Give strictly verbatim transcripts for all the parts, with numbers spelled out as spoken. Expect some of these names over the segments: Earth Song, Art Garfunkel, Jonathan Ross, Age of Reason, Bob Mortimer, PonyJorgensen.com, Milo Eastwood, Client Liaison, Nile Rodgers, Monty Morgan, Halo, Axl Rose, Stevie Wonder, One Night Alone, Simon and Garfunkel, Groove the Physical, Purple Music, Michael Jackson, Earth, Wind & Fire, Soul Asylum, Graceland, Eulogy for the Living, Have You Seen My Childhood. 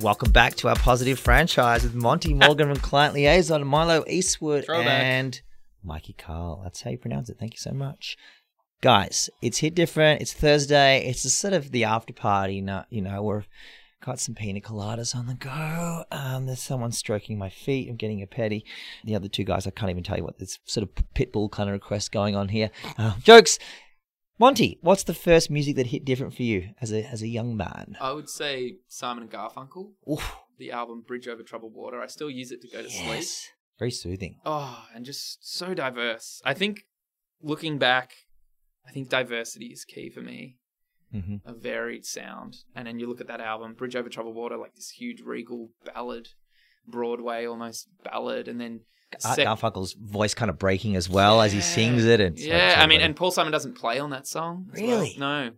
Welcome back to our Positive Franchise with Monty Morgan from Client Liaison, and Milo Eastwood Throwback. And Mikey Carl. That's how you pronounce it. Thank you so much. Guys, it's Hit Different. It's Thursday. It's sort of the after party. You know, we've got some pina coladas on the go. Um, there's someone stroking my feet. I'm getting a pedi. The other two guys, I can't even tell you what this sort of pit bull kind of request going on here. Uh, jokes. Monty, what's the first music that hit different for you as a as a young man? I would say Simon and Garfunkel. Oof. The album Bridge Over Troubled Water. I still use it to go to yes. sleep. Very soothing. Oh, and just so diverse. I think looking back, I think diversity is key for me. Mm-hmm. A varied sound. And then you look at that album, Bridge Over Troubled Water, like this huge regal ballad, Broadway almost ballad, and then Art Garfunkel's voice kind of breaking as well yeah. as he sings it. And yeah, like, I mean, and Paul Simon doesn't play on that song. Really? Well. No.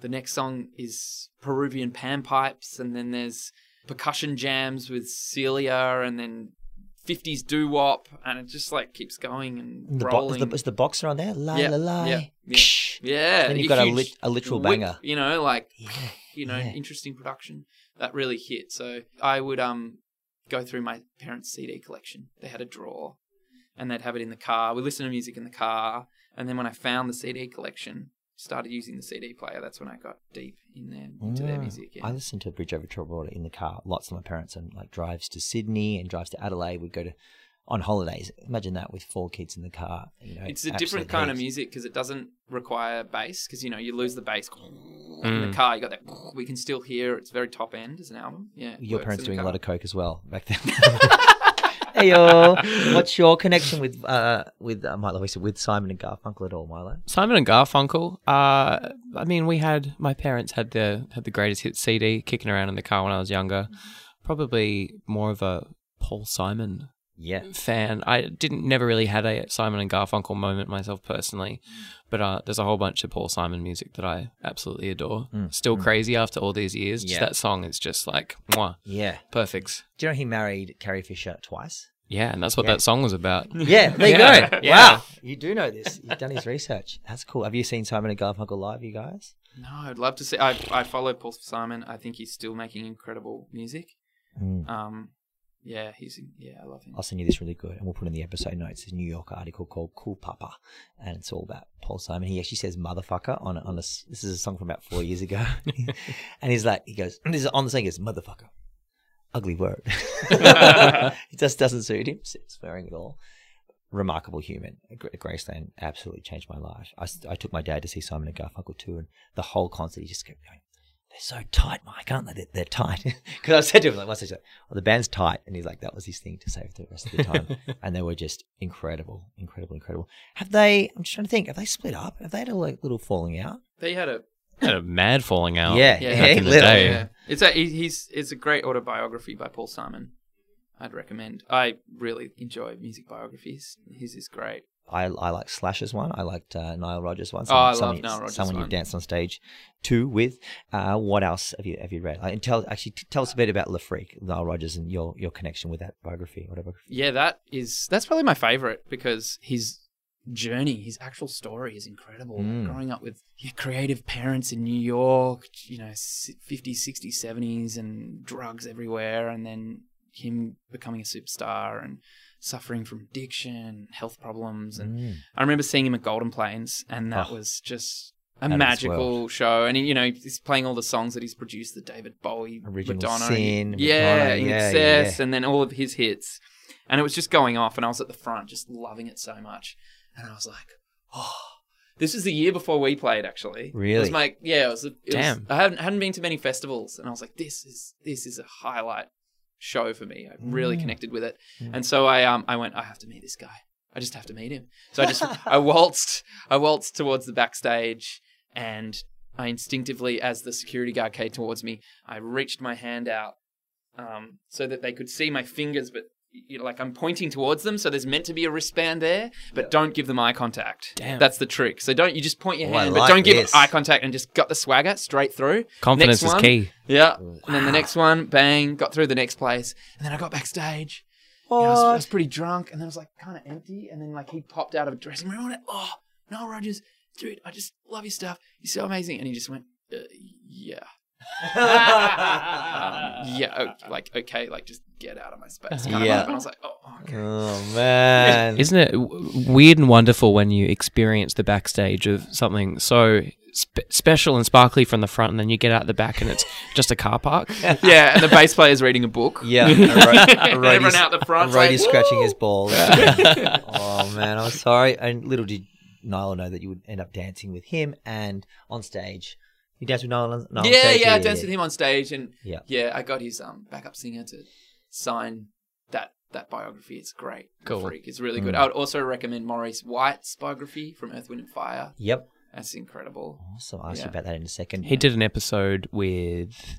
The next song is Peruvian panpipes, and then there's percussion jams with Celia, and then fifties doo-wop, and it just like keeps going and the rolling. Is the, is the boxer on there? La, yep. la, la. Yep. Yep. Yeah. Then you've got a, lit, a literal whip, banger. You know, like, yeah. you know, yeah. interesting production. That really hit. So I would... um. go through my parents' C D collection. They had a drawer and they'd have it in the car. We listened to music in the car. And then when I found the C D collection, started using the C D player, that's when I got deep in there into yeah. their music. Yeah. I listened to Bridge Over Troubled Water in the car. Lots of my parents on like drives to Sydney and drives to Adelaide. We'd go to on holidays. Imagine that with four kids in the car. You know, it's a different kind heaps. of music because it doesn't require bass because, you know, you lose the bass mm. in the car. You got that. We can still hear. It's very top end as an album. Yeah. Your parents doing a lot of coke as well back then. Hey, yo. What's your connection with uh, with uh, Milo? We said with Simon and Garfunkel at all, Milo? Simon and Garfunkel. Uh, I mean, we had my parents had the had the greatest hit C D kicking around in the car when I was younger. Probably more of a Paul Simon. Yeah, fan. I didn't never really had a Simon and Garfunkel moment myself personally, but uh, there's a whole bunch of Paul Simon music that I absolutely adore. Mm. Still mm. crazy after all these years. Yeah. Just that song is just like, mwah. Yeah, perfect. Do you know he married Carrie Fisher twice? Yeah, and that's what yeah. that song was about. Yeah, there you yeah. go. Yeah. Wow, you do know this. You've done his research. That's cool. Have you seen Simon and Garfunkel live, you guys? No, I'd love to see. I I follow Paul Simon. I think he's still making incredible music. Mm. Um. Yeah, he's yeah, I love him. I'll send you this really good, and we'll put in the episode notes. There's a New York article called "Cool Papa," and it's all about Paul Simon. He actually says "motherfucker" on on a, this is a song from about four years ago, and he's like, he goes, "This is on the thing is motherfucker, ugly word." It just doesn't suit him. Swearing at all. Remarkable human. Graceland absolutely changed my life. I, I took my dad to see Simon and Garfunkel too, and the whole concert he just kept going, "They're so tight, Mike, aren't they? They're, they're tight." Because I said to him, like, once I said, "Oh, the band's tight." And he's like, that was his thing to say for the rest of the time. And they were just incredible, incredible, incredible. Have they, I'm just trying to think, have they split up? Have they had a like, little falling out? They had a had a mad falling out. Yeah. yeah, yeah, yeah, little, yeah. It's, a, he's, it's a great autobiography by Paul Simon. I'd recommend. I really enjoy music biographies. His is great. I, I like Slash's one. I liked uh, Nile Rodgers one. Some, oh, I some, love Nile Rodgers Someone one. You danced on stage two with. Uh, what else have you have you read? I, and tell actually tell us a bit about Le Freak, Nile Rodgers, and your your connection with that biography, whatever. Yeah, that is that's probably my favorite because his journey, his actual story, is incredible. Mm. Growing up with your creative parents in New York, you know, fifties, sixties, seventies, and drugs everywhere, and then him becoming a superstar and suffering from addiction, health problems. And mm. I remember seeing him at Golden Plains, and that oh, was just a magical show. And, he, you know, he's playing all the songs that he's produced, the David Bowie, Original Madonna. Sin, and, yeah, Madonna. Yeah, I N X S, yeah. And then all of his hits. And it was just going off, and I was at the front just loving it so much. And I was like, oh, this is the year before we played, actually. Really? It was my, yeah, it was. It Damn. Was, I hadn't, hadn't been to many festivals, and I was like, this is this is a highlight show for me. I really mm. connected with it. Mm. And so I um I went, I have to meet this guy. I just have to meet him. So I just I waltzed I waltzed towards the backstage, and I instinctively, as the security guard came towards me, I reached my hand out um so that they could see my fingers, but you know, like I'm pointing towards them, so there's meant to be a wristband there, but yep. don't give them eye contact. Damn. That's the trick. So don't you just point your oh, hand, like but don't this. give eye contact and just got the swagger straight through. Confidence next is one, key. Yeah. Wow. And then the next one, bang, got through the next place. And then I got backstage. Oh, you know, I, was, I was pretty drunk, and then I was like kind of empty, and then like he popped out of a dressing room and went, oh, Nile Rodgers, dude, I just love your stuff. You're so amazing. And he just went, uh, yeah. um, yeah, like okay, like just get out of my space. Kind yeah, of like, and I was like, oh, okay. Oh man, isn't it w- weird and wonderful when you experience the backstage of something so sp- special and sparkly from the front, and then you get out the back and it's just a car park. Yeah, and the bass player's reading a book. Yeah, a ro- a ro- everyone out the front. Roddy like, scratching his balls. Oh man, I'm sorry. And little did Nile know that you would end up dancing with him and on stage. You danced with Nile on, Nile yeah, on stage? Yeah, yeah, I danced yeah. with him on stage. And yeah, yeah I got his um, backup singer to sign that that biography. It's great. Cool. The Freak. It's really good. Mm. I would also recommend Maurice White's biography from Earth, Wind and Fire. Yep. That's incredible. Awesome. I'll ask yeah. you about that in a second. He yeah. did an episode with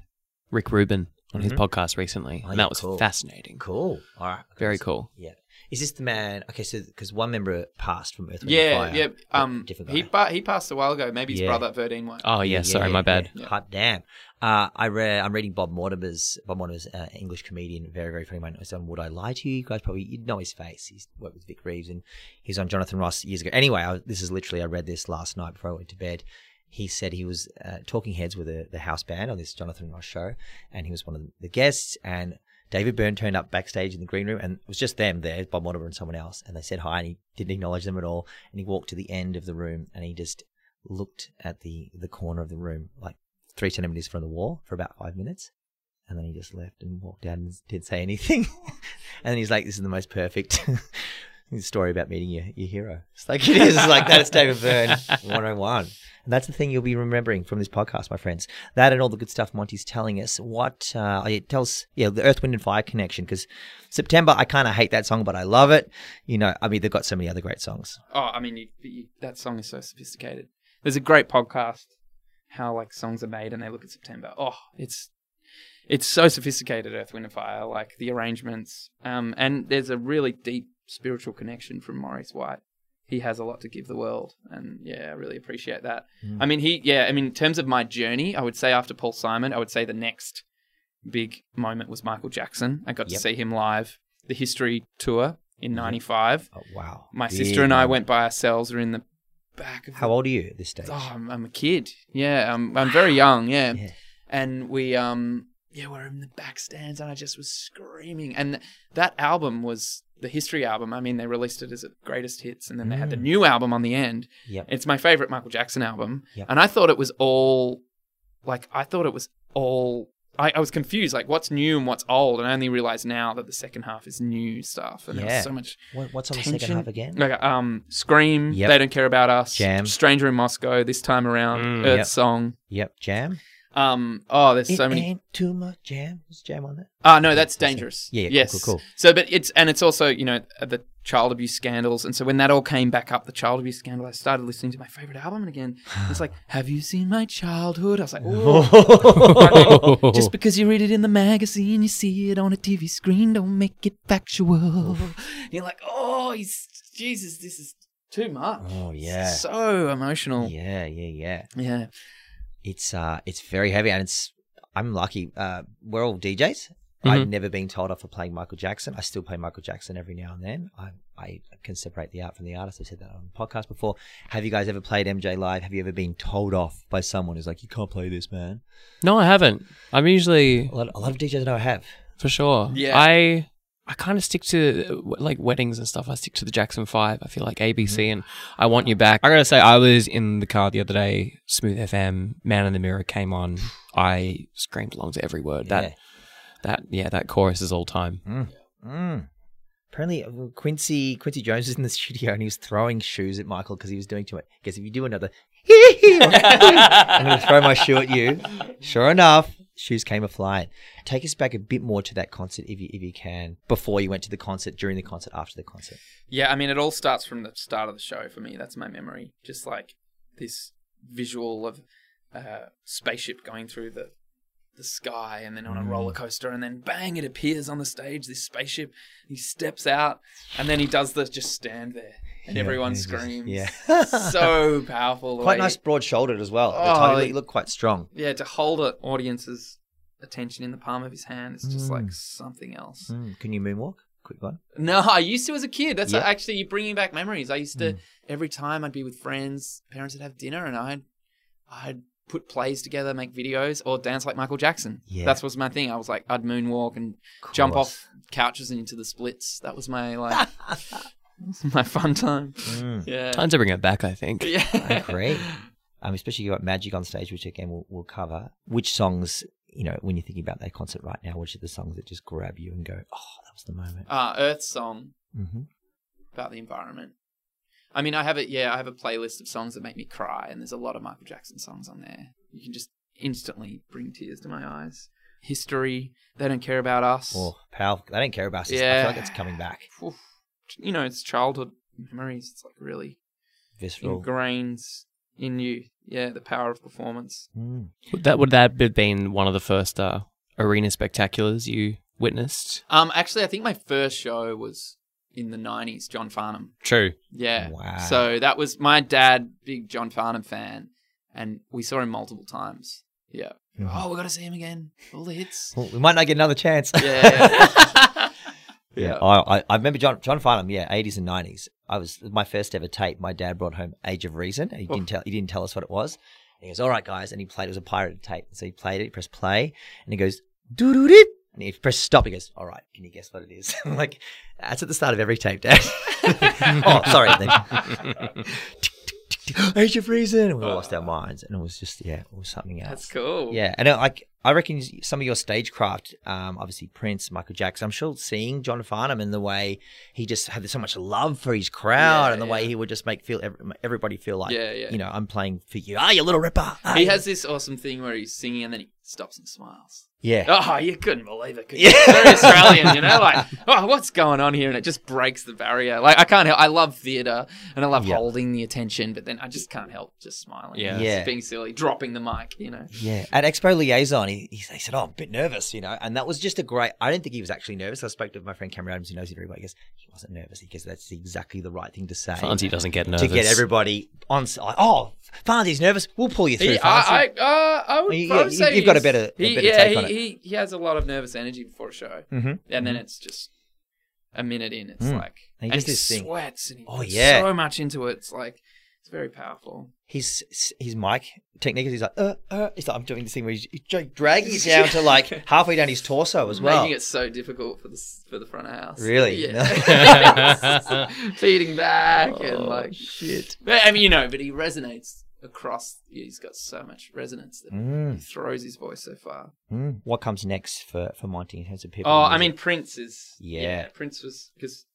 Rick Rubin on mm-hmm. his podcast recently. Oh, and that was cool. fascinating. Cool. All right. Very see. cool. Yeah. Is this the man? Okay, so because one member passed from Earth, Wind yeah, and Fire. Yeah, yeah. Um, he pa- he passed a while ago. Maybe his yeah. brother Verdine might. Oh yeah, yeah sorry, yeah, my bad. Yeah. Yeah. Hot damn. Uh, I read. I'm reading Bob Mortimer's. Bob Mortimer's uh, English comedian, very very funny man. He's on Would I Lie to You? You guys probably you'd know his face. He's worked with Vic Reeves and he was on Jonathan Ross years ago. Anyway, I, this is literally I read this last night before I went to bed. He said he was uh, talking heads with a, the house band on this Jonathan Ross show, and he was one of the guests and. David Byrne turned up backstage in the green room and it was just them there, Bob Mortimer and someone else, and they said hi and he didn't acknowledge them at all. And he walked to the end of the room and he just looked at the, the corner of the room, like three centimetres from the wall for about five minutes. And then he just left and walked out and didn't say anything. And then he's like, this is the most perfect story about meeting your, your hero. It's like it is. It's like that. It's David Byrne one oh one. And that's the thing you'll be remembering from this podcast, my friends. That and all the good stuff Monty's telling us. What uh, it tells, yeah, the Earth, Wind and Fire connection. Because September, I kind of hate that song, but I love it. You know, I mean, they've got so many other great songs. Oh, I mean, you, you, that song is so sophisticated. There's a great podcast, how like songs are made, and they look at September. Oh, it's it's so sophisticated, Earth, Wind and Fire. Like the arrangements, um, and there's a really deep spiritual connection from Maurice White. He has a lot to give the world, and yeah, I really appreciate that. Mm. I mean, he, yeah, I mean, in terms of my journey, I would say after Paul Simon, I would say the next big moment was Michael Jackson. I got yep. to see him live, the History Tour in ninety-five. Oh, wow. My yeah. sister and I went by ourselves, we were in the back of How the, old are you at this stage? Oh, I'm, I'm a kid. Yeah, I'm, I'm very young, yeah. yeah. And we, um, yeah, we were in the back stands, and I just was screaming. And th- that album was... the History album, I mean, they released it as a greatest hits, and then they mm. had the new album on the end. Yep. It's my favorite Michael Jackson album. Yep. And I thought it was all, like, I thought it was all, I, I was confused, like, what's new and what's old? And I only realized now that the second half is new stuff. And yeah. there was so much what, What's on tension. The second half again? Like, um, Scream, yep. They Don't Care About Us, Jam. Stranger in Moscow, This Time Around, mm. Earth yep. Song. Yep, Jam. Um. Oh, there's it so many. Ain't too much jam. Is jam on that? Ah, no, that's Dangerous. Yeah. yeah yes. Cool, cool. Cool. So, but it's and it's also you know the child abuse scandals, and so when that all came back up, the child abuse scandal, I started listening to my favorite album again. It's like, have you seen my childhood? I was like, oh. Just because you read it in the magazine, you see it on a T V screen, don't make it factual. You're like, oh, he's, Jesus, this is too much. Oh yeah. It's so emotional. Yeah. Yeah. Yeah. Yeah. It's uh, it's very heavy, and it's. I'm lucky. Uh, we're all D Js. Mm-hmm. I've never been told off for playing Michael Jackson. I still play Michael Jackson every now and then. I I can separate the art from the artist. I've said that on the podcast before. Have you guys ever played M J live? Have you ever been told off by someone who's like, "You can't play this, man"? No, I haven't. I'm usually a lot. A lot of D Js I know have for sure. Yeah, I I kind of stick to like weddings and stuff. I stick to the Jackson Five. I feel like A B C mm-hmm. and I Want You Back. I gotta say, I was in the car the other day. Smooth F M, Man in the Mirror came on. I screamed along to every word. Yeah. That, that, yeah, that chorus is all time. Mm. Mm. Apparently, Quincy Quincy Jones was in the studio and he was throwing shoes at Michael because he was doing too much. Because if you do another, I'm gonna throw my shoe at you. Sure enough. Shoes came a-flying. Take us back a bit more to that concert if you if you can, before you went to the concert, during the concert, after the concert. Yeah, I mean, it all starts from the start of the show for me. That's my memory. Just like this visual of a uh, spaceship going through the the sky and then on a roller coaster, and then bang, it appears on the stage, this spaceship. He steps out and then he does the just stand there and yeah, everyone screams. Just, yeah. So powerful. Quite nice, broad shouldered as well. Oh, the title, he looked quite strong. Yeah, to hold an audience's attention in the palm of his hand, it's just mm. like something else. Mm. Can you moonwalk? Quick one. No, I used to as a kid. That's yep. actually you bringing back memories. I used to, mm. every time I'd be with friends, parents would have dinner, and I'd, I'd put plays together, make videos, or dance like Michael Jackson. Yeah. That was my thing. I was like, I'd moonwalk and of jump off couches and into the splits. That was my like, my fun time. Mm. Yeah, time to bring it back, I think. Yeah, I agree. Um, especially you got Magic on stage, which again we'll, we'll cover. Which songs, you know, when you're thinking about that concert right now, which are the songs that just grab you and go, oh, that was the moment? Uh, Earth song mm-hmm. about the environment. I mean, I have it. Yeah, I have a playlist of songs that make me cry, and there's a lot of Michael Jackson songs on there. You can just instantly bring tears to my eyes. History, They Don't Care About Us. Oh, pal, They Don't Care About Us. Yeah. I feel like it's coming back. Oof. You know, it's childhood memories. It's like really visceral, ingrains in you. Yeah, the power of performance. Mm. Would that would that have been one of the first uh, arena spectaculars you witnessed? Um, actually, I think my first show was in the nineties, John Farnham. True. Yeah. Wow. So that was my dad, big John Farnham fan, and we saw him multiple times. Yeah. Mm. Oh, we got to see him again. All the hits. Well, we might not get another chance. Yeah. yeah. yeah. I I remember John John Farnham. Yeah, eighties and nineties. I was my first ever tape. My dad brought home Age of Reason. He oh. didn't tell. He didn't tell us what it was. And he goes, "All right, guys," and he played. It was a pirated tape. So he played it. He pressed play, and he goes, "Doo doo doo." And if you press stop, he goes, all right, can you guess what it is? I'm like, that's at the start of every tape, Dad. Oh, sorry. Age of Reason. And we lost our minds. And it was just, yeah, it was something else. That's cool. Yeah. And it, like, I reckon some of your stagecraft, um, obviously Prince, Michael Jackson, I'm sure seeing John Farnham and the way he just had so much love for his crowd yeah, and the yeah. way he would just make feel everybody feel like, yeah, yeah. you know, I'm playing for you. Ah, you little ripper. Ah, he has this awesome thing where he's singing and then he stops and smiles. Yeah. Oh, you couldn't believe it. Could you? Yeah. Very Australian, you know, like, oh, what's going on here? And it just breaks the barrier. Like, I can't help. I love theatre and I love yep. holding the attention, but then I just can't help just smiling. Yeah. yeah. Just being silly, dropping the mic, you know. Yeah. At Expo Liaison, he, he said, oh, I'm a bit nervous, you know, and that was just a great, I didn't think he was actually nervous. I spoke to my friend Cameron Adams, who knows everybody. He goes, he wasn't nervous because that's exactly the right thing to say. Fonzie doesn't get nervous. To get everybody on side. Oh, Fonzie's nervous. We'll pull you through, Fonzie. I, I, uh, I would, you, I would you, say you've got a better, he, a better yeah, take he, on it. He, he has a lot of nervous energy before a show. Mm-hmm. And mm-hmm. then it's just a minute in. It's mm. like, and he, and he sweats thing. and he oh, puts yeah. so much into it. It's like, it's very powerful. His his mic technique is he's like, uh, uh. He's like, I'm doing this thing where he's, he's dragging it down to like halfway down his torso as well. Making it so difficult for the, for the front of house. Really? Yeah. Feeding back oh, and like shit. But, I mean, you know, but he resonates. Across, he's got so much resonance that mm. he throws his voice so far. Mm. What comes next for, for Monty in terms of people? Oh, I mean, Prince is, yeah. yeah Prince was, because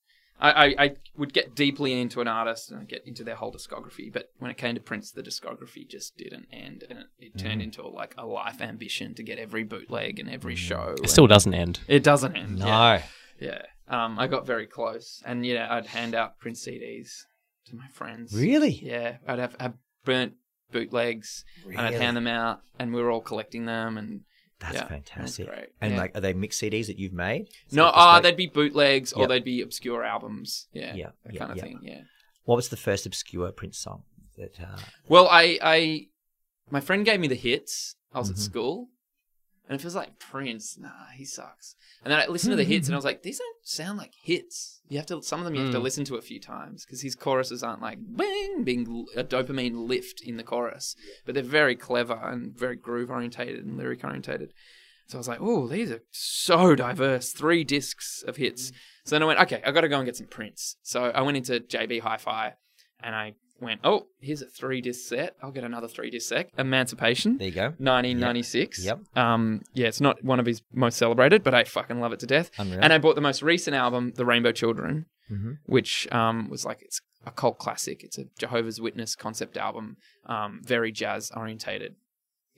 I, I, I would get deeply into an artist and I'd get into their whole discography, but when it came to Prince, the discography just didn't end, and it, it turned mm. into a, like a life ambition to get every bootleg and every mm. show. It still doesn't end. It doesn't end. No. Yeah. yeah. Um, I got very close, and yeah, I'd hand out Prince C Ds to my friends. Really? Yeah. I'd have. have burnt bootlegs really? And I'd hand them out, and we were all collecting them, and that's yeah, fantastic. That's great. And yeah. like, are they mixed C Ds that you've made? Is no, uh, they'd be bootlegs yep. or they'd be obscure albums. Yeah, yeah that yeah, kind of yeah. thing. Yeah. What was the first obscure Prince song? That, uh... Well, I, I, my friend gave me the hits. I was mm-hmm. at school, and it feels like Prince. Nah, he sucks. And then I listened mm-hmm. to the hits, and I was like, these don't sound like hits. You have to, some of them you have mm. to listen to a few times because his choruses aren't like bang, being a dopamine lift in the chorus, but they're very clever and very groove orientated and lyric orientated. So I was like, oh, these are so diverse. Three discs of hits. Mm. So then I went, okay, I got to go and get some Prince. So I went into J B Hi-Fi and I went, oh, here's a three disc set. I'll get another three disc set. Emancipation. There you go. nineteen ninety-six. Yep. yep. Um, yeah, it's not one of his most celebrated, but I fucking love it to death. Unreal. And I bought the most recent album, The Rainbow Children, mm-hmm. which um, was like, it's a cult classic. It's a Jehovah's Witness concept album, um, very jazz orientated,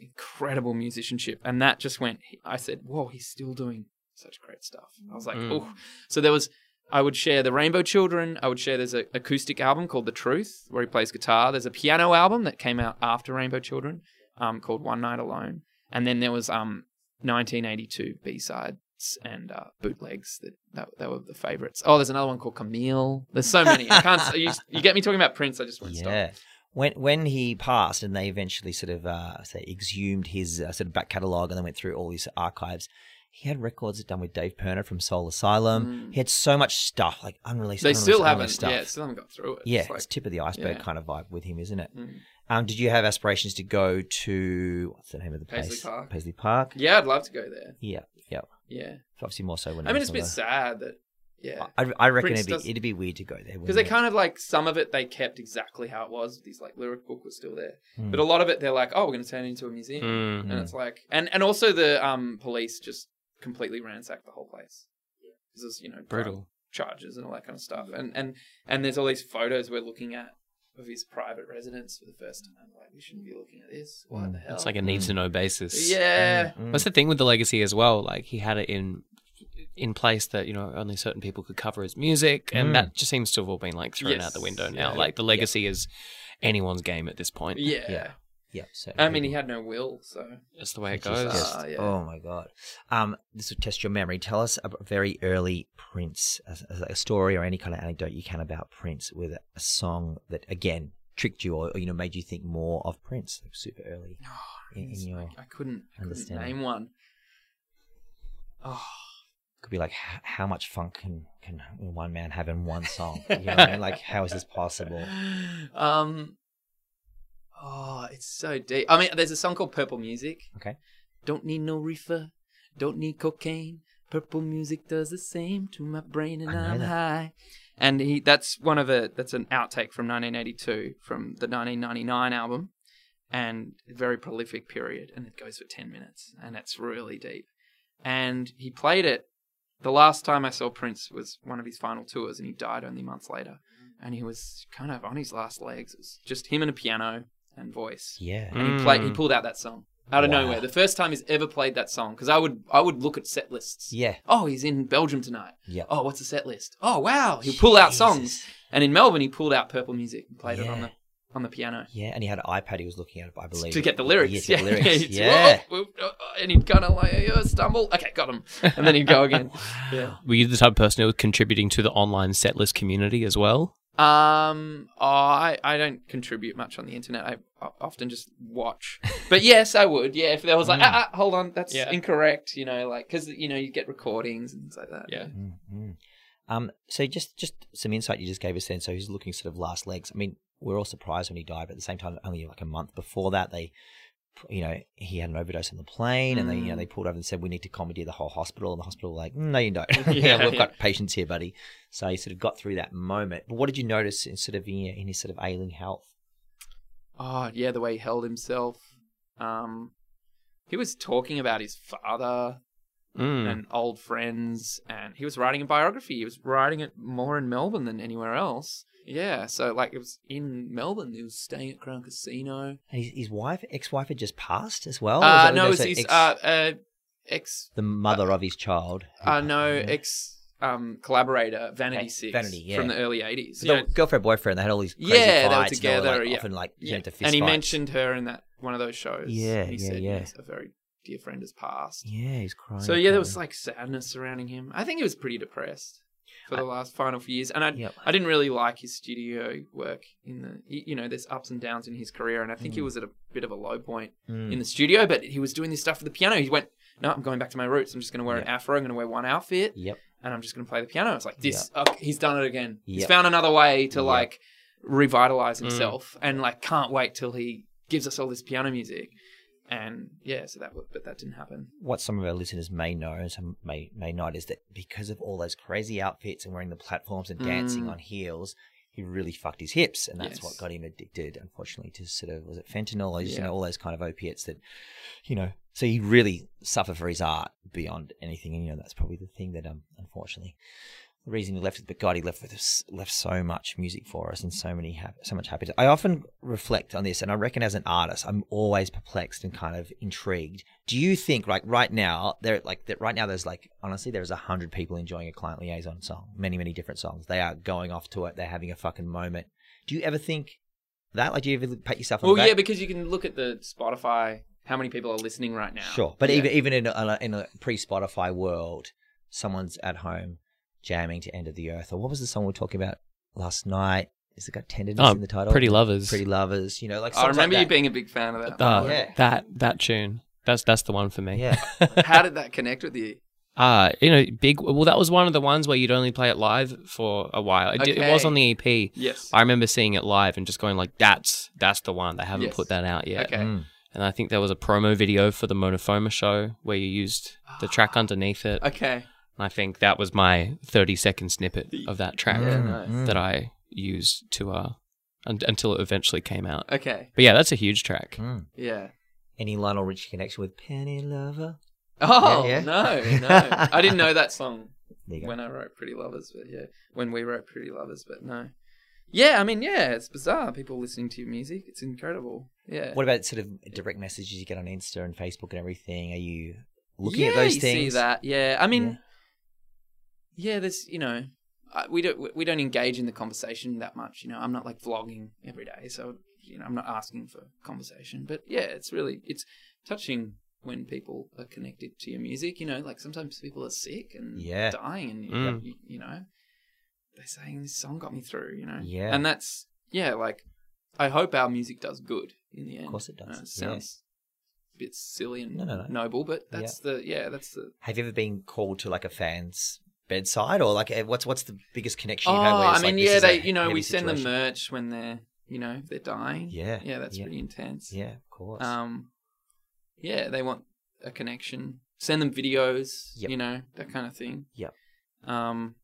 incredible musicianship. And that just went, I said, whoa, he's still doing such great stuff. I was like, mm. oh. So there was... I would share The Rainbow Children. I would share, there's an acoustic album called The Truth, where he plays guitar. There's a piano album that came out after Rainbow Children um, called One Night Alone. And then there was um, nineteen eighty-two B-sides and uh, bootlegs that, that that were the favorites. Oh, there's another one called Camille. There's so many. I can't. you, you get me talking about Prince. I just won't yeah. stop. Yeah. When when he passed, and they eventually sort of uh, say exhumed his uh, sort of back catalogue, and then went through all his archives. He had records done with Dave Pirner from Soul Asylum. Mm. He had so much stuff, like unreleased. They unreleased, still haven't, stuff. yeah, still haven't got through it. Yeah, it's, like, it's tip of the iceberg yeah. kind of vibe with him, isn't it? Mm. Um, did you have aspirations to go to what's the name of the Paisley place? Park. Paisley Park. Yeah, I'd love to go there. Yeah, yeah, yeah. Obviously, more so when I mean, it's a bit the... sad that. Yeah, I, I reckon it'd be, does... it'd be weird to go there because they it? kind of like some of it they kept exactly how it was. These like lyric book was still there, mm. but a lot of it they're like, oh, we're going to turn it into a museum, mm. and mm. it's like, and and also the um police just completely ransacked the whole place. Yeah. This is, you know, brutal charges and all that kind of stuff. And and and there's all these photos we're looking at of his private residence for the first time. Like, we shouldn't be looking at this. Why mm. the hell? It's like a need to know basis. Yeah. Mm. Mm. That's the thing with the legacy as well. Like, he had it in in place that, you know, only certain people could cover his music, and mm. that just seems to have all been like thrown yes. out the window now. Yeah. Like, the legacy yeah. is anyone's game at this point. Yeah. Yeah. Yeah, I mean, he had no will, so that's the way it goes. Just, uh, yeah. Oh my god! Um, this will test your memory. Tell us a very early Prince, a, a story or any kind of anecdote you can about Prince, with a song that again tricked you, or, or you know, made you think more of Prince, like super early. No, oh, in, in like, I couldn't, I couldn't name one. Oh. Could be like, how much funk can can one man have in one song? You know what I mean? Like, how is this possible? Um. Oh, it's so deep. I mean, there's a song called Purple Music. Okay. Don't need no reefer. Don't need cocaine. Purple music does the same to my brain, and I'm that. high. And he, that's one of a, that's an outtake from nineteen eighty-two, from the nineteen ninety-nine album, and a very prolific period. And it goes for ten minutes, and it's really deep. And he played it. The last time I saw Prince was one of his final tours, and he died only months later. And he was kind of on his last legs. It was just him and a piano. And voice, yeah. And mm. he played. He pulled out that song out of wow. nowhere. The first time he's ever played that song, because I would, I would look at set lists. Yeah. Oh, he's in Belgium tonight. Yeah. Oh, what's the set list? Oh, wow. He'll pull out songs. And in Melbourne, he pulled out Purple Music and played yeah. it on the on the piano. Yeah. And he had an iPad. He was looking at it, I believe, to get the lyrics. Yeah. The lyrics. yeah. yeah. And he'd kind of like oh, stumble. Okay, got him. And then he'd go again. yeah. Were you the type of person who was contributing to the online set list community as well? Um, oh, I, I don't contribute much on the internet. I, I often just watch, but yes, I would. Yeah. If there was like, mm. ah, ah, hold on, that's yeah. incorrect. You know, like, cause you know, you get recordings and things like that. Yeah. Mm-hmm. Um, so just, just some insight you just gave us then. So he's looking sort of last legs. I mean, we're all surprised when he died, but at the same time, only like a month before that, they, you know, he had an overdose on the plane, mm. and then, you know, they pulled over and said, we need to commandeer the whole hospital. And the hospital were like, no, you don't. yeah, yeah, we've yeah. got patients here, buddy. So he sort of got through that moment. But what did you notice in sort of in, in his sort of ailing health? Oh, yeah, the way he held himself. Um, he was talking about his father mm. and old friends, and he was writing a biography. He was writing it more in Melbourne than anywhere else. Yeah, so like it was in Melbourne. He was staying at Crown Casino. And his, his wife, ex-wife, had just passed as well. Uh, no, it was his ex, uh, uh, ex, the mother uh, of his child. Uh, no, yeah. ex um, collaborator, Vanity hey, Six, Vanity, yeah. from the early eighties. So yeah. Girlfriend, boyfriend, they had all these crazy yeah, fights. They were together. They were like, yeah, often like yeah. to fist and he fights. mentioned her in that one of those shows. Yeah, he yeah, said, yeah. Yes, a very dear friend has passed. Yeah, he's crying. So yeah, crying. there was like sadness surrounding him. I think he was pretty depressed for the last final few years. And I yep. I didn't really like his studio work. In the, you know, there's ups and downs in his career, and I think mm. he was at a bit of a low point mm. in the studio, but he was doing this stuff with the piano. He went, no, I'm going back to my roots. I'm just going to wear yep. an afro. I'm going to wear one outfit, yep. and I'm just going to play the piano. It's like, this. Yep. Okay, he's done it again. Yep. He's found another way to, yep. like, revitalize himself mm. and, like, can't wait till he gives us all this piano music. And yeah, so that but that didn't happen. What some of our listeners may know and some may may not is that because of all those crazy outfits and wearing the platforms and dancing mm. on heels, he really fucked his hips, and that's yes. what got him addicted, unfortunately, to sort of, was it fentanyl or just yeah. you know, all those kind of opiates that, you know. So he really suffered for his art beyond anything, and you know that's probably the thing that um unfortunately the reason he left it. But God, he left with us, left so much music for us and so many ha so much happiness. I often reflect on this, and I reckon as an artist, I'm always perplexed and kind of intrigued. Do you think, like right now, there like that right now, there's like honestly, there's a hundred people enjoying a Client Liaison song, many many different songs. They are going off to it. They're having a fucking moment. Do you ever think that? Like, do you ever pat yourself on well, the back? Well, yeah, because you can look at the Spotify how many people are listening right now. Sure, but yeah. even even in a, in a pre-Spotify world, someone's at home jamming to End of the Earth. Or what was the song we were talking about last night? Is it got tenderness oh, in the title? Pretty Lovers. Pretty Lovers. You know, like I remember like you being a big fan of that. Uh, yeah. That that tune. That's that's the one for me. Yeah. How did that connect with you? Uh, you know, big. Well, that was one of the ones where you'd only play it live for a while. It, okay. did, it was on the E P. Yes. I remember seeing it live and just going like, that's that's the one. They haven't yes. put that out yet. Okay. Mm. And I think there was a promo video for the Monofoma show where you used the track underneath it. Okay. And I think that was my thirty second snippet of that track yeah, nice. that I used to uh, un until it eventually came out. Okay. But yeah, that's a huge track. Mm. Yeah. Any Lionel Richie connection with Penny Lover? Oh, yeah, yeah. no, no. I didn't know that song when I wrote Pretty Lovers, but yeah, when we wrote Pretty Lovers, but no. Yeah, I mean, yeah, it's bizarre. People listening to your music, it's incredible. Yeah. What about sort of direct messages you get on Insta and Facebook and everything? Are you looking yeah, at those you things? Yeah, see that. Yeah, I mean, yeah, yeah there's, you know, we don't we don't engage in the conversation that much. You know, I'm not like vlogging every day, so you know, I'm not asking for conversation. But yeah, it's really it's touching when people are connected to your music. You know, like sometimes people are sick and yeah. dying, and mm. you, you know. They're saying this song got me through, you know? Yeah. And that's, yeah, like, I hope our music does good in the end. Of course it does. You know, it sounds yeah. a bit silly and no, no, no. noble, but that's yeah. the, yeah, that's the. Have you ever been called to, like, a fan's bedside? Or, like, what's what's the biggest connection you've oh, had? Where it's I mean, like, yeah, they, you know, we situation. send them merch when they're, you know, they're dying. Yeah. Yeah, that's yeah. pretty intense. Yeah, of course. Um, Yeah, they want a connection. Send them videos, yep. you know, that kind of thing. Yeah. Um.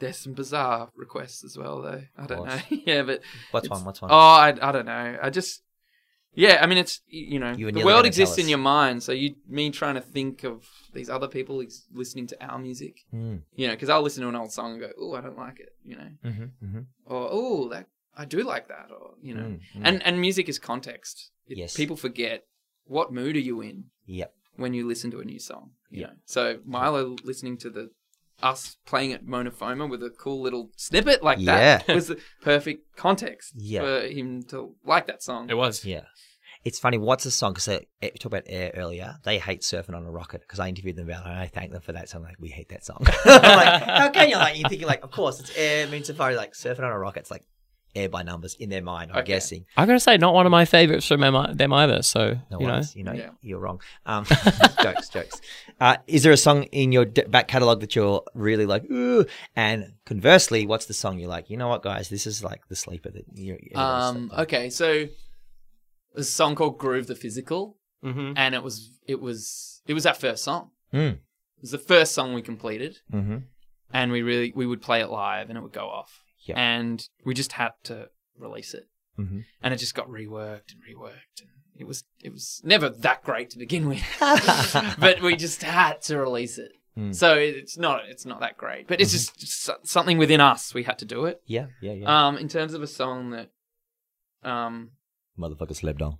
There's some bizarre requests as well, though. I don't know. yeah, but what's one? What's one? Oh, I, I don't know. I just, yeah. I mean, it's you know, you the world exists in your mind. So you, me trying to think of these other people listening to our music, mm. you know, because I'll listen to an old song and go, "Oh, I don't like it," you know, mm-hmm, mm-hmm. or "Oh, that I do like that," or you know, mm-hmm. and and music is context. It, yes, people forget what mood are you in. Yep. When you listen to a new song, you yep. know. So Milo listening to the. Us playing at Monofoma with a cool little snippet like yeah. that was the perfect context yeah. for him to like that song. It was. Yeah. It's funny. What's the song? Because we talked about Air earlier. They hate Surfing on a Rocket because I interviewed them about it and I thanked them for that. So I'm like, we hate that song. I'm like, how can you? Like, you're thinking like, of course, it's Air, Moon Safari, like Surfing on a Rocket. It's like Air by Numbers in their mind, I'm okay. guessing. I've got to say, not one of my favorites from them either. So, no you worries. know. You know, yeah. you're wrong. Um, jokes, jokes. Uh, is there a song in your back catalogue that you're really like, ooh? And conversely, what's the song you're like, you know what, guys, this is like the sleeper that you Um Okay, so a song called Groove the Physical. Mm-hmm. And it was, it was, it was our first song. Mm. It was the first song we completed. Mm-hmm. And we really, we would play it live and it would go off. Yeah. And we just had to release it, mm-hmm. and it just got reworked and reworked. And it was it was never that great to begin with, but we just had to release it. Mm. So it's not it's not that great, but it's mm-hmm. just, just something within us. We had to do it. Yeah, yeah, yeah. Um, in terms of a song that, um, motherfucker slept on.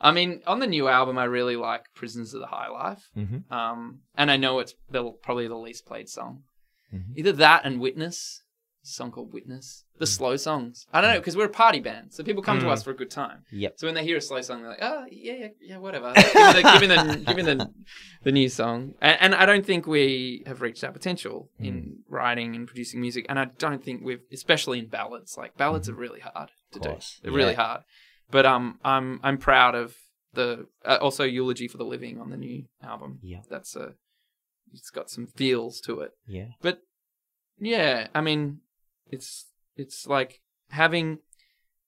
I mean, on the new album, I really like "Prisoners of the High Life," mm-hmm. um, and I know it's the, probably the least played song. Mm-hmm. Either that and "Witness." A song called Witness, the mm. slow songs. I don't know, because we're a party band, so people come mm. to us for a good time. Yep. So when they hear a slow song, they're like, oh, yeah, yeah, yeah whatever. Like, give me, the, give me, the, give me the, the new song. And, and I don't think we have reached our potential mm. in writing and producing music, and I don't think we've, especially in ballads, like ballads mm. are really hard to do. They're yeah. really hard. But um, I'm I'm proud of the, uh, also Eulogy for the Living on the new album. Yeah. That's a, it's got some feels to it. Yeah. But yeah, I mean, It's it's like having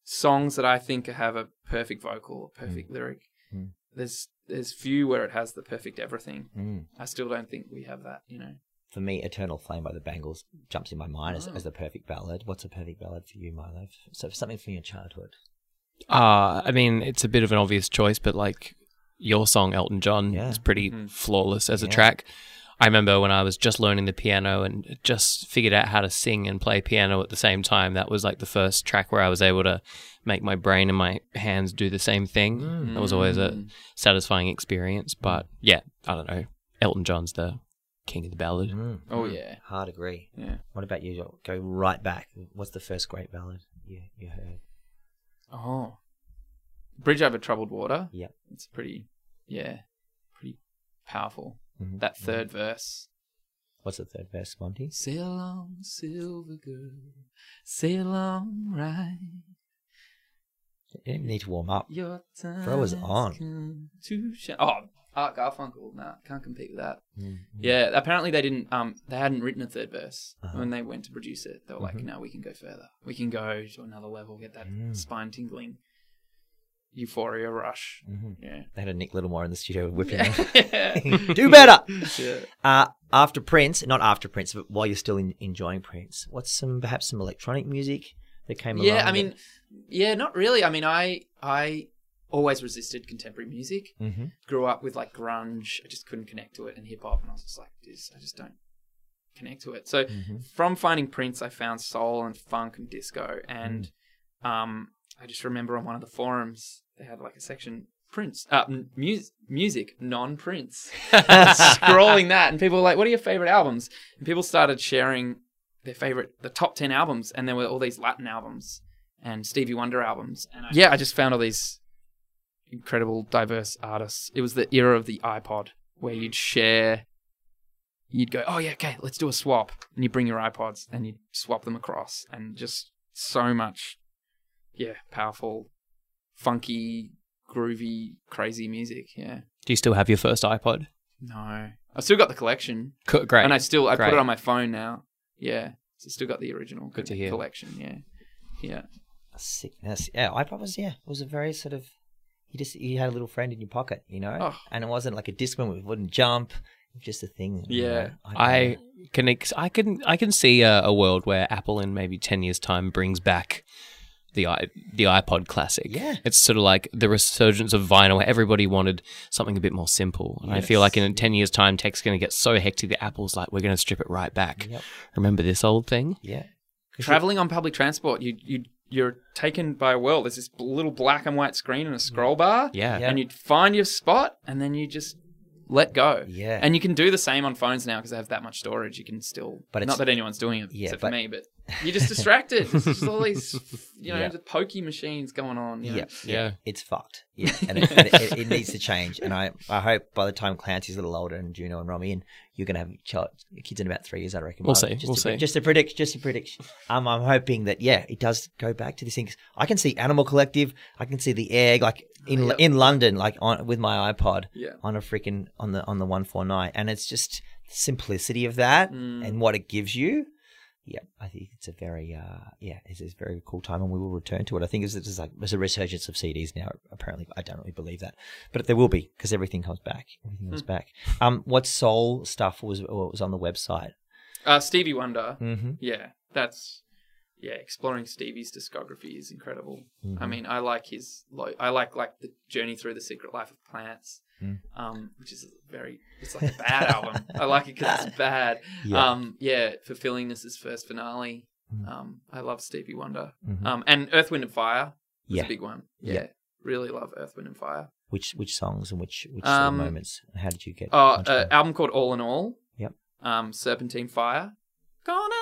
songs that I think have a perfect vocal, a perfect mm. lyric. Mm. There's there's few where it has the perfect everything. Mm. I still don't think we have that, you know. For me, Eternal Flame by the Bangles jumps in my mind oh. as, as the perfect ballad. What's a perfect ballad for you, Milo? So something from your childhood. Uh, I mean, it's a bit of an obvious choice, but like your song, Elton John, yeah. is pretty mm. flawless as yeah. a track. I remember when I was just learning the piano and just figured out how to sing and play piano at the same time. That was like the first track where I was able to make my brain and my hands do the same thing. Mm. That was always a satisfying experience. But yeah, I don't know. Elton John's the king of the ballad. Mm. Oh, yeah. Hard agree. Yeah. What about you? Go right back. What's the first great ballad you, you heard? Oh. Bridge Over Troubled Water. Yeah. It's pretty, yeah, pretty powerful. Mm-hmm. That third mm-hmm. verse. What's the third verse, Monty? Sail on, silver girl, sail on right. You didn't even need to warm up. Your time Bro is on. To sh- oh, Art Garfunkel, nah, can't compete with that. Mm-hmm. Yeah, apparently they didn't. Um, they hadn't written a third verse uh-huh. when they went to produce it. They were mm-hmm. like, "No, we can go further. We can go to another level. Get that mm. spine tingling euphoria rush." Mm-hmm. Yeah, they had a Nick Littlemore in the studio whipping them. Yeah. Do better. Yeah. Uh, after Prince, not after Prince, but while you're still in, enjoying Prince, what's some perhaps some electronic music that came along? Yeah, I mean, that... yeah, not really. I mean, I I. always resisted contemporary music. Mm-hmm. Grew up with like grunge. I just couldn't connect to it, and hip hop. And I was just like, this, I just don't connect to it. So mm-hmm. from finding Prince, I found soul and funk and disco. And mm. um, I just remember on one of the forums, they had like a section, Prince, uh, mu- music, non-Prince. Scrolling that. And people were like, what are your favorite albums? And people started sharing their favorite, the top ten albums. And there were all these Latin albums and Stevie Wonder albums. And I, yeah, I just found all these incredible, diverse artists. It was the era of the iPod where you'd share, you'd go, oh yeah, okay, let's do a swap. And you bring your iPods and you swap them across, and just so much, yeah, powerful, funky, groovy, crazy music, yeah. Do you still have your first iPod? No. I've still got the collection. Co- great. And I still, I great. put it on my phone now. Yeah. So still got the original Good to hear. collection, yeah. Yeah. That's sick. That's, yeah, iPod was, yeah, it was a very sort of, You just you had a little friend in your pocket, you know, oh. and it wasn't like a Discman where it wouldn't jump. It was just a thing. Yeah, you know? I, I can ex- I can I can see a, a world where Apple in maybe ten years' time brings back the i the iPod classic. Yeah, it's sort of like the resurgence of vinyl. Everybody wanted something a bit more simple, and yes. I feel like in ten years' time, tech's going to get so hectic that Apple's like, we're going to strip it right back. Yep. Remember this old thing? Yeah, traveling on public transport, you you. You're taken by a world. There's this little black and white screen and a scroll bar. Yeah. yeah. And you'd find your spot and then you just let go. Yeah. And you can do the same on phones now because they have that much storage. You can still, but it's, not that anyone's doing it yeah, except but, for me, but you're just distracted. It's just all these, you know, yeah. the pokey machines going on. You know? yeah. yeah. Yeah. It's fucked. Yeah. And it, and it, it needs to change. And I, I hope by the time Clancy's a little older and Juno and Romy in, you're going to have child, kids in about three years, I reckon. We'll see. Just we'll a, see. Just a predict. Just a predict. Um, I'm hoping that yeah, it does go back to these things. I can see Animal Collective. I can see The Egg, like in yep. in London, like on with my iPod yeah. on a freaking on the on the one forty-nine, and it's just the simplicity of that mm. and what it gives you. Yeah, I think it's a very uh, yeah, it's a very cool time, and we will return to it. I think it's, it's like there's a resurgence of C Ds now. Apparently, I don't really believe that, but there will be because everything comes back. Everything comes mm. back. Um, what soul stuff was was on the website? Uh, Stevie Wonder. Mm-hmm. Yeah, that's yeah. Exploring Stevie's discography is incredible. Mm-hmm. I mean, I like his. Lo- I like like the Journey Through the Secret Life of Plants, mm. um, which is very. It's like a bad album. I like it because it's bad. Yeah. Um, yeah, fulfilling this is first finale. Mm. Um, I love Stevie Wonder. Mm-hmm. Um, and Earth, Wind and Fire was yeah. a big one. Yeah. yeah. Really love Earth, Wind and Fire. Which which songs and which, which um, moments? How did you get? Oh, an uh, album called All in All. Yep. Um, Serpentine Fire. Gonna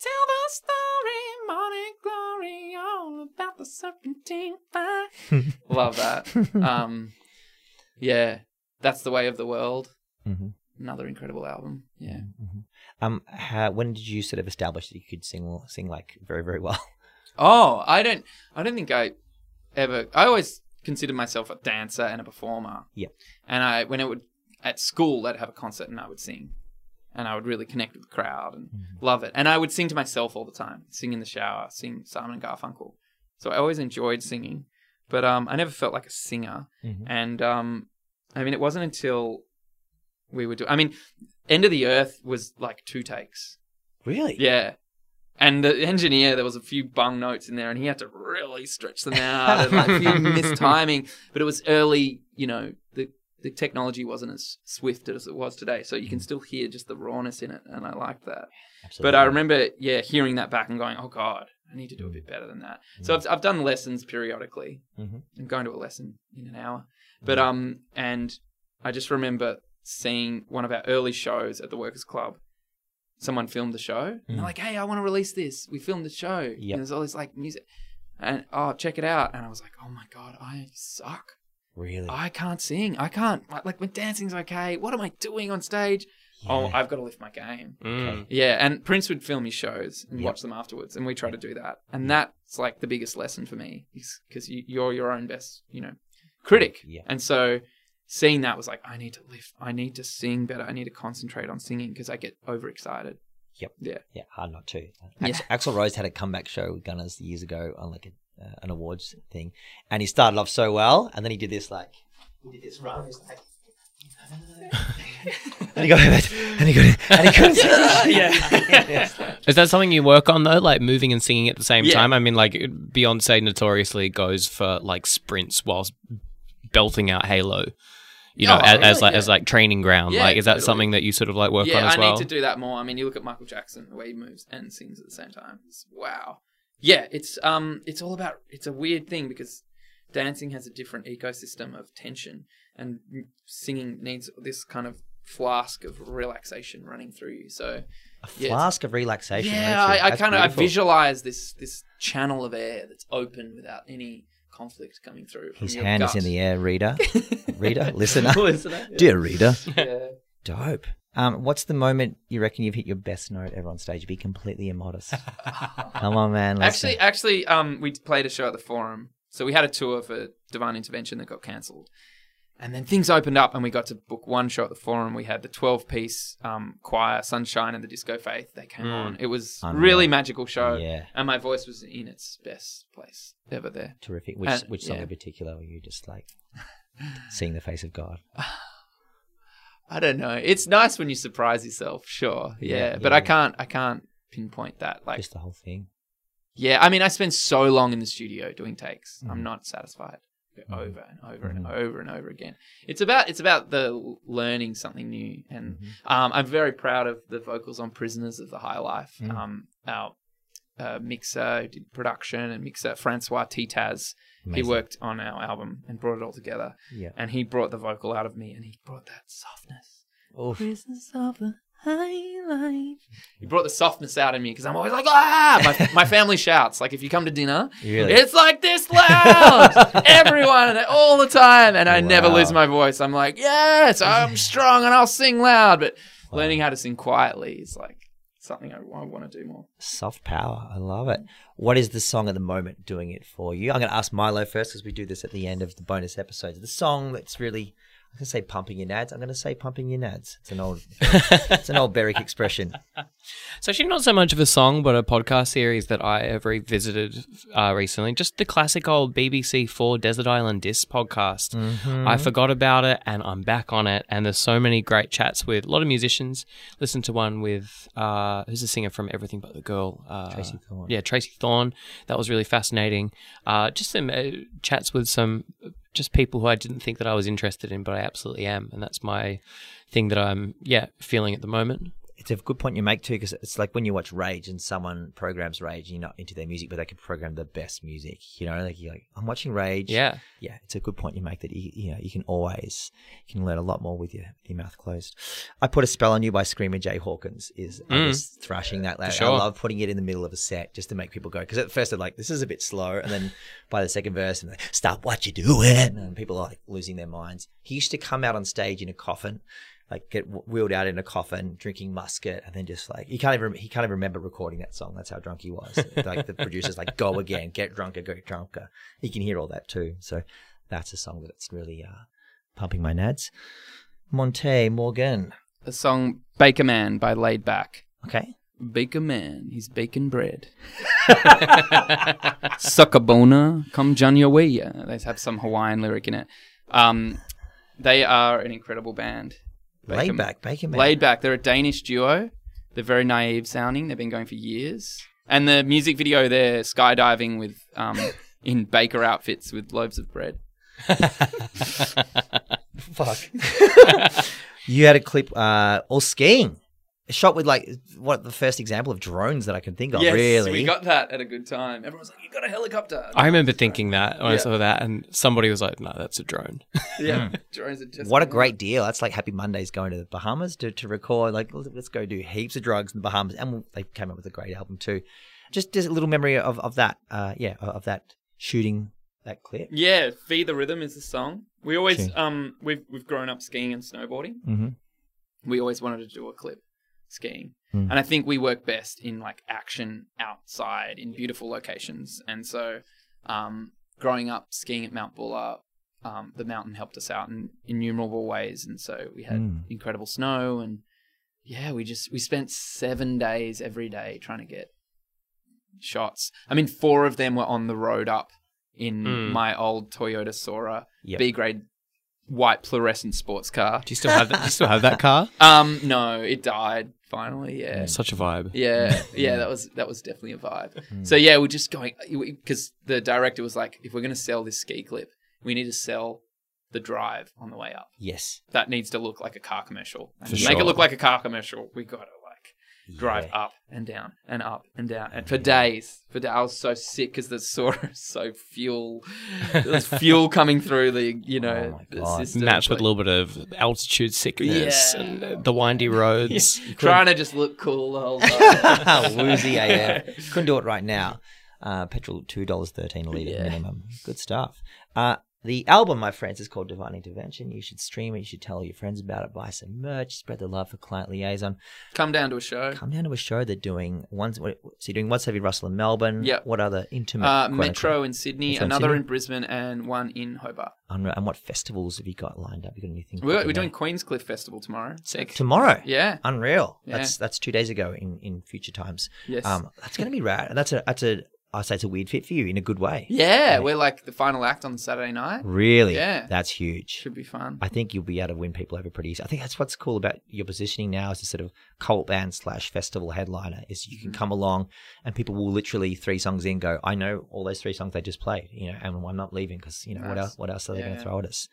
tell the story, morning glory, all about the Serpentine Fire. Love that. Um, yeah, That's the Way of the World. Mm-hmm. Another incredible album, yeah. Mm-hmm. Um, how, when did you sort of establish that you could sing, sing like very, very well? Oh, I don't, I don't think I ever. I always considered myself a dancer and a performer. Yeah. And I, when it would at school, I'd have a concert and I would sing, and I would really connect with the crowd and mm-hmm. love it. And I would sing to myself all the time, sing in the shower, sing Simon and Garfunkel. So I always enjoyed singing, but um, I never felt like a singer. Mm-hmm. And um, I mean, it wasn't until we were doing, I mean, End of the Earth was like two takes. Really? Yeah. And the engineer, there was a few bung notes in there and he had to really stretch them out and like he missed timing. But it was early, you know, the, the technology wasn't as swift as it was today. So you can still hear just the rawness in it. And I liked that. Absolutely. But I remember, yeah, hearing that back and going, oh God, I need to do a bit better than that. Mm-hmm. So I've, I've done lessons periodically. Mm-hmm. I'm going to a lesson in an hour. But, mm-hmm. um, and I just remember seeing one of our early shows at the Workers Club. Someone filmed the show. Mm. And they're like, hey, I want to release this. We filmed the show. Yep. And there's all this like music. and oh, check it out. And I was like, oh my God, I suck. Really? I can't sing. I can't, like, my dancing's okay. What am I doing on stage? Yeah. Oh, I've got to lift my game. Mm. Okay. Yeah, and Prince would film his shows and yep. watch them afterwards, and we try to do that. And that's, like, the biggest lesson for me, because you, you're your own best, you know, critic. Yeah. And so seeing that was like, I need to lift. I need to sing better. I need to concentrate on singing because I get overexcited. Yep. Yeah. Yeah, hard not to. Axl, yeah. Axl Rose had a comeback show with Gunners years ago on, like, a Uh, an awards thing, and he started off so well, and then he did this like he did this run. He was like, and he got it, and he got it, and he couldn't. Yeah. Is that something you work on though, like moving and singing at the same yeah. time? I mean, like Beyonce notoriously goes for like sprints whilst belting out Halo. You know, oh, as, really, as like yeah. as like training ground, yeah, like is that totally. something that you sort of like work yeah, on as I well? Yeah, I need to do that more. I mean, you look at Michael Jackson, the way he moves and sings at the same time. It's, wow. Yeah, it's um, it's all about. It's a weird thing because dancing has a different ecosystem of tension, and singing needs this kind of flask of relaxation running through you. So, a yeah, flask of relaxation. Yeah, I, I kind of I visualize this this channel of air that's open without any conflict coming through. His hand gut. is in the air, reader, reader, listener, listener yeah. dear reader. Yeah. Dope. Um, what's the moment you reckon you've hit your best note ever on stage? Be completely immodest. Come on, man. Actually, go. actually, um, we played a show at the Forum. So we had a tour for Divine Intervention that got cancelled. And then things opened up and we got to book one show at the Forum. We had the twelve-piece um, choir, Sunshine and the Disco Faith. They came mm. on. It was a really magical show. Yeah. And my voice was in its best place ever there. Terrific. Which, and, which song yeah. in particular were you just like seeing the face of God? I don't know. It's nice when you surprise yourself, sure. Yeah, yeah but yeah. I can't I can't pinpoint that. Like just the whole thing. Yeah, I mean, I spend so long in the studio doing takes. Mm. I'm not satisfied mm. over and over mm. and over and over again. It's about it's about the learning something new, and mm-hmm. um, I'm very proud of the vocals on Prisoners of the High Life. Mm. Um, our uh, mixer who did production and mixer Francois Titaz. Amazing. He worked on our album and brought it all together. Yeah. And he brought the vocal out of me and he brought that softness. Prisoners of the High Life. He brought the softness out in me because I'm always like, ah! My, my family shouts. Like, if you come to dinner, really? It's like this loud. Everyone, all the time. And I wow. never lose my voice. I'm like, yes, I'm strong and I'll sing loud. But wow. learning how to sing quietly is like something I want to do more. Soft power. I love it. What is the song at the moment doing it for you? I'm going to ask Milo first because we do this at the end of the bonus episodes. The song that's really, I'm going to say pumping your nads. I'm going to say pumping your nads. It's an old, it's an old Berwick expression. It's actually not so much of a song, but a podcast series that I have revisited uh, recently. Just the classic old B B C four Desert Island Disc podcast. Mm-hmm. I forgot about it and I'm back on it. And there's so many great chats with a lot of musicians. Listen to one with, uh, who's the singer from Everything But the Girl? Uh, Tracy Thorn. Yeah, Tracy Thorn. That was really fascinating. Uh, just some uh, chats with some... just people who I didn't think that I was interested in, but I absolutely am. And that's my thing that I'm, yeah, feeling at the moment. It's a good point you make too, because it's like when you watch Rage and someone programs Rage and you're not into their music, but they can program the best music, you know, like you're like, I'm watching Rage. Yeah. Yeah. It's a good point you make that, you, you know, you can always, you can learn a lot more with your, with your mouth closed. I Put a Spell on You by Screamer Jay Hawkins is mm. just thrashing that loud. Sure. I love putting it in the middle of a set just to make people go. Because at first they're like, this is a bit slow. And then by the second verse, and like, stop what you're doing. And people are like losing their minds. He used to come out on stage in a coffin, like get wheeled out in a coffin, drinking musket, and then just like, he can't even, he can't even remember recording that song. That's how drunk he was. Like the producer's like, go again, get drunker, go drunker. You can hear all that too. So that's a song that's really uh, pumping my nads. Monty Morgan. The song Baker Man by Laid Back. Okay. Baker Man, he's baking bread. Sucker boner, come John your way. Yeah. They have some Hawaiian lyric in it. Um, they are an incredible band. Baker, Laid Back, Baker Man. Laid Back. They're a Danish duo. They're very naive sounding. They've been going for years. And the music video, they're skydiving with um, in baker outfits with loaves of bread. Fuck. You had a clip uh, all skiing. A shot with like what the first example of drones that I can think of. Yes, really, we got that at a good time. Everyone's like, "You got a helicopter." No, I remember thinking that when yeah. I saw that, and somebody was like, "No, that's a drone." Yeah, drones are just. What a great deal! That's like Happy Mondays going to the Bahamas to to record. Like, let's go do heaps of drugs in the Bahamas, and they came up with a great album too. just, just a little memory of, of that, uh, yeah, of that shooting, that clip. Yeah, Feed the Rhythm is the song. We always, um, we've, we've grown up skiing and snowboarding. Mm-hmm. We always wanted to do a clip skiing. Mm. And I think we work best in like action outside in beautiful locations. And so um, growing up skiing at Mount Buller, um, the mountain helped us out in innumerable ways. And so we had mm. incredible snow and yeah, we just, we spent seven days every day trying to get shots. I mean, four of them were on the road up in mm. my old Toyota Sora, yep. B-grade white fluorescent sports car. Do you still have that? Do you still have that car? Um, no, it died finally. Yeah, such a vibe. Yeah, yeah, that was that was definitely a vibe. Mm. So yeah, we're just going because the director was like, if we're going to sell this ski clip, we need to sell the drive on the way up. Yes, that needs to look like a car commercial. For sure. Make it look like a car commercial. We got to like drive yeah. up and down and up and down and for days. For days, I was so sick because the Sora was so fuel. There was fuel coming through the you know oh the system, matched with a little bit of altitude sickness yeah. and uh, the windy roads. Yeah. Trying to just look cool the whole time. Woozy A F. Couldn't do it right now. Uh, petrol two dollars thirteen a litre yeah. minimum. Good stuff. Uh, The album, my friends, is called Divine Intervention. You should stream it. You should tell your friends about it. Buy some merch. Spread the love for Client Liaison. Come down to a show. Come down to a show. They're doing once. So you're doing What's Heavy Russell in Melbourne. Yeah. What other intimate? Uh, Metro in Sydney. Metro another in, Sydney? in Brisbane, and one in Hobart. And what festivals have you got lined up? You got anything? We're, we're doing Queenscliff Festival tomorrow. Sick. Tomorrow. Yeah. Unreal. Yeah. That's that's two days ago in, in future times. Yes. Um, that's gonna be rad. And that's a that's a. I say it's a weird fit for you in a good way. Yeah, yeah, we're like the final act on Saturday night. Really? Yeah. That's huge. Should be fun. I think you'll be able to win people over pretty easy. I think that's what's cool about your positioning now as a sort of cult band slash festival headliner is you can come along and people will literally three songs in go, I know all those three songs they just played, you know, and I'm not leaving because, you know, nice. what else What else are they yeah. going to throw at us?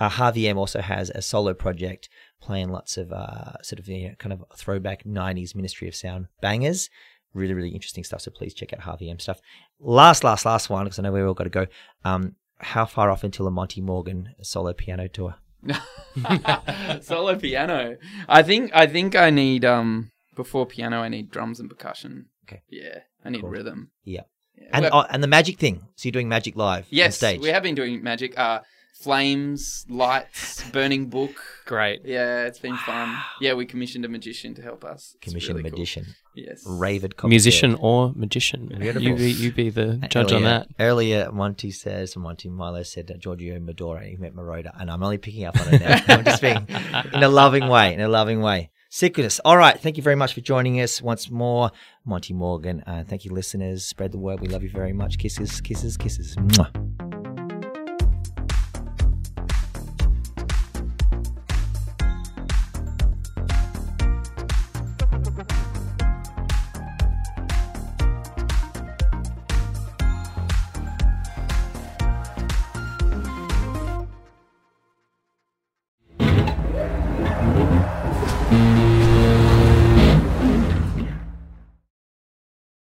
Uh, Harvey M also has a solo project playing lots of uh, sort of you know, kind of throwback nineties Ministry of Sound bangers. Really, really interesting stuff. So please check out Harvey M stuff. Last, last, last one, because I know we've all got to go. Um, how far off until a Monty Morgan solo piano tour? Solo piano. I think I think I need, um, before piano, I need drums and percussion. Okay. Yeah. I need cool. rhythm. Yeah. yeah. And oh, and the magic thing. So you're doing magic live yes, on stage. Yes, we have been doing magic. Uh, flames, lights, burning book. Great. Yeah, it's been wow. fun. Yeah, we commissioned a magician to help us. It's commissioned really a magician. Cool. Yes. Raved concert. Musician or magician. You be, you be the judge earlier, on that. Earlier, Monty says, Monty Milo said that Giorgio Moroder, he met Moroder, and I'm only picking up on it now. I'm just being in a loving way, in a loving way. Sickness. All right. Thank you very much for joining us once more, Monty Morgan. Uh, thank you, listeners. Spread the word. We love you very much. Kisses, kisses, kisses. Mwah.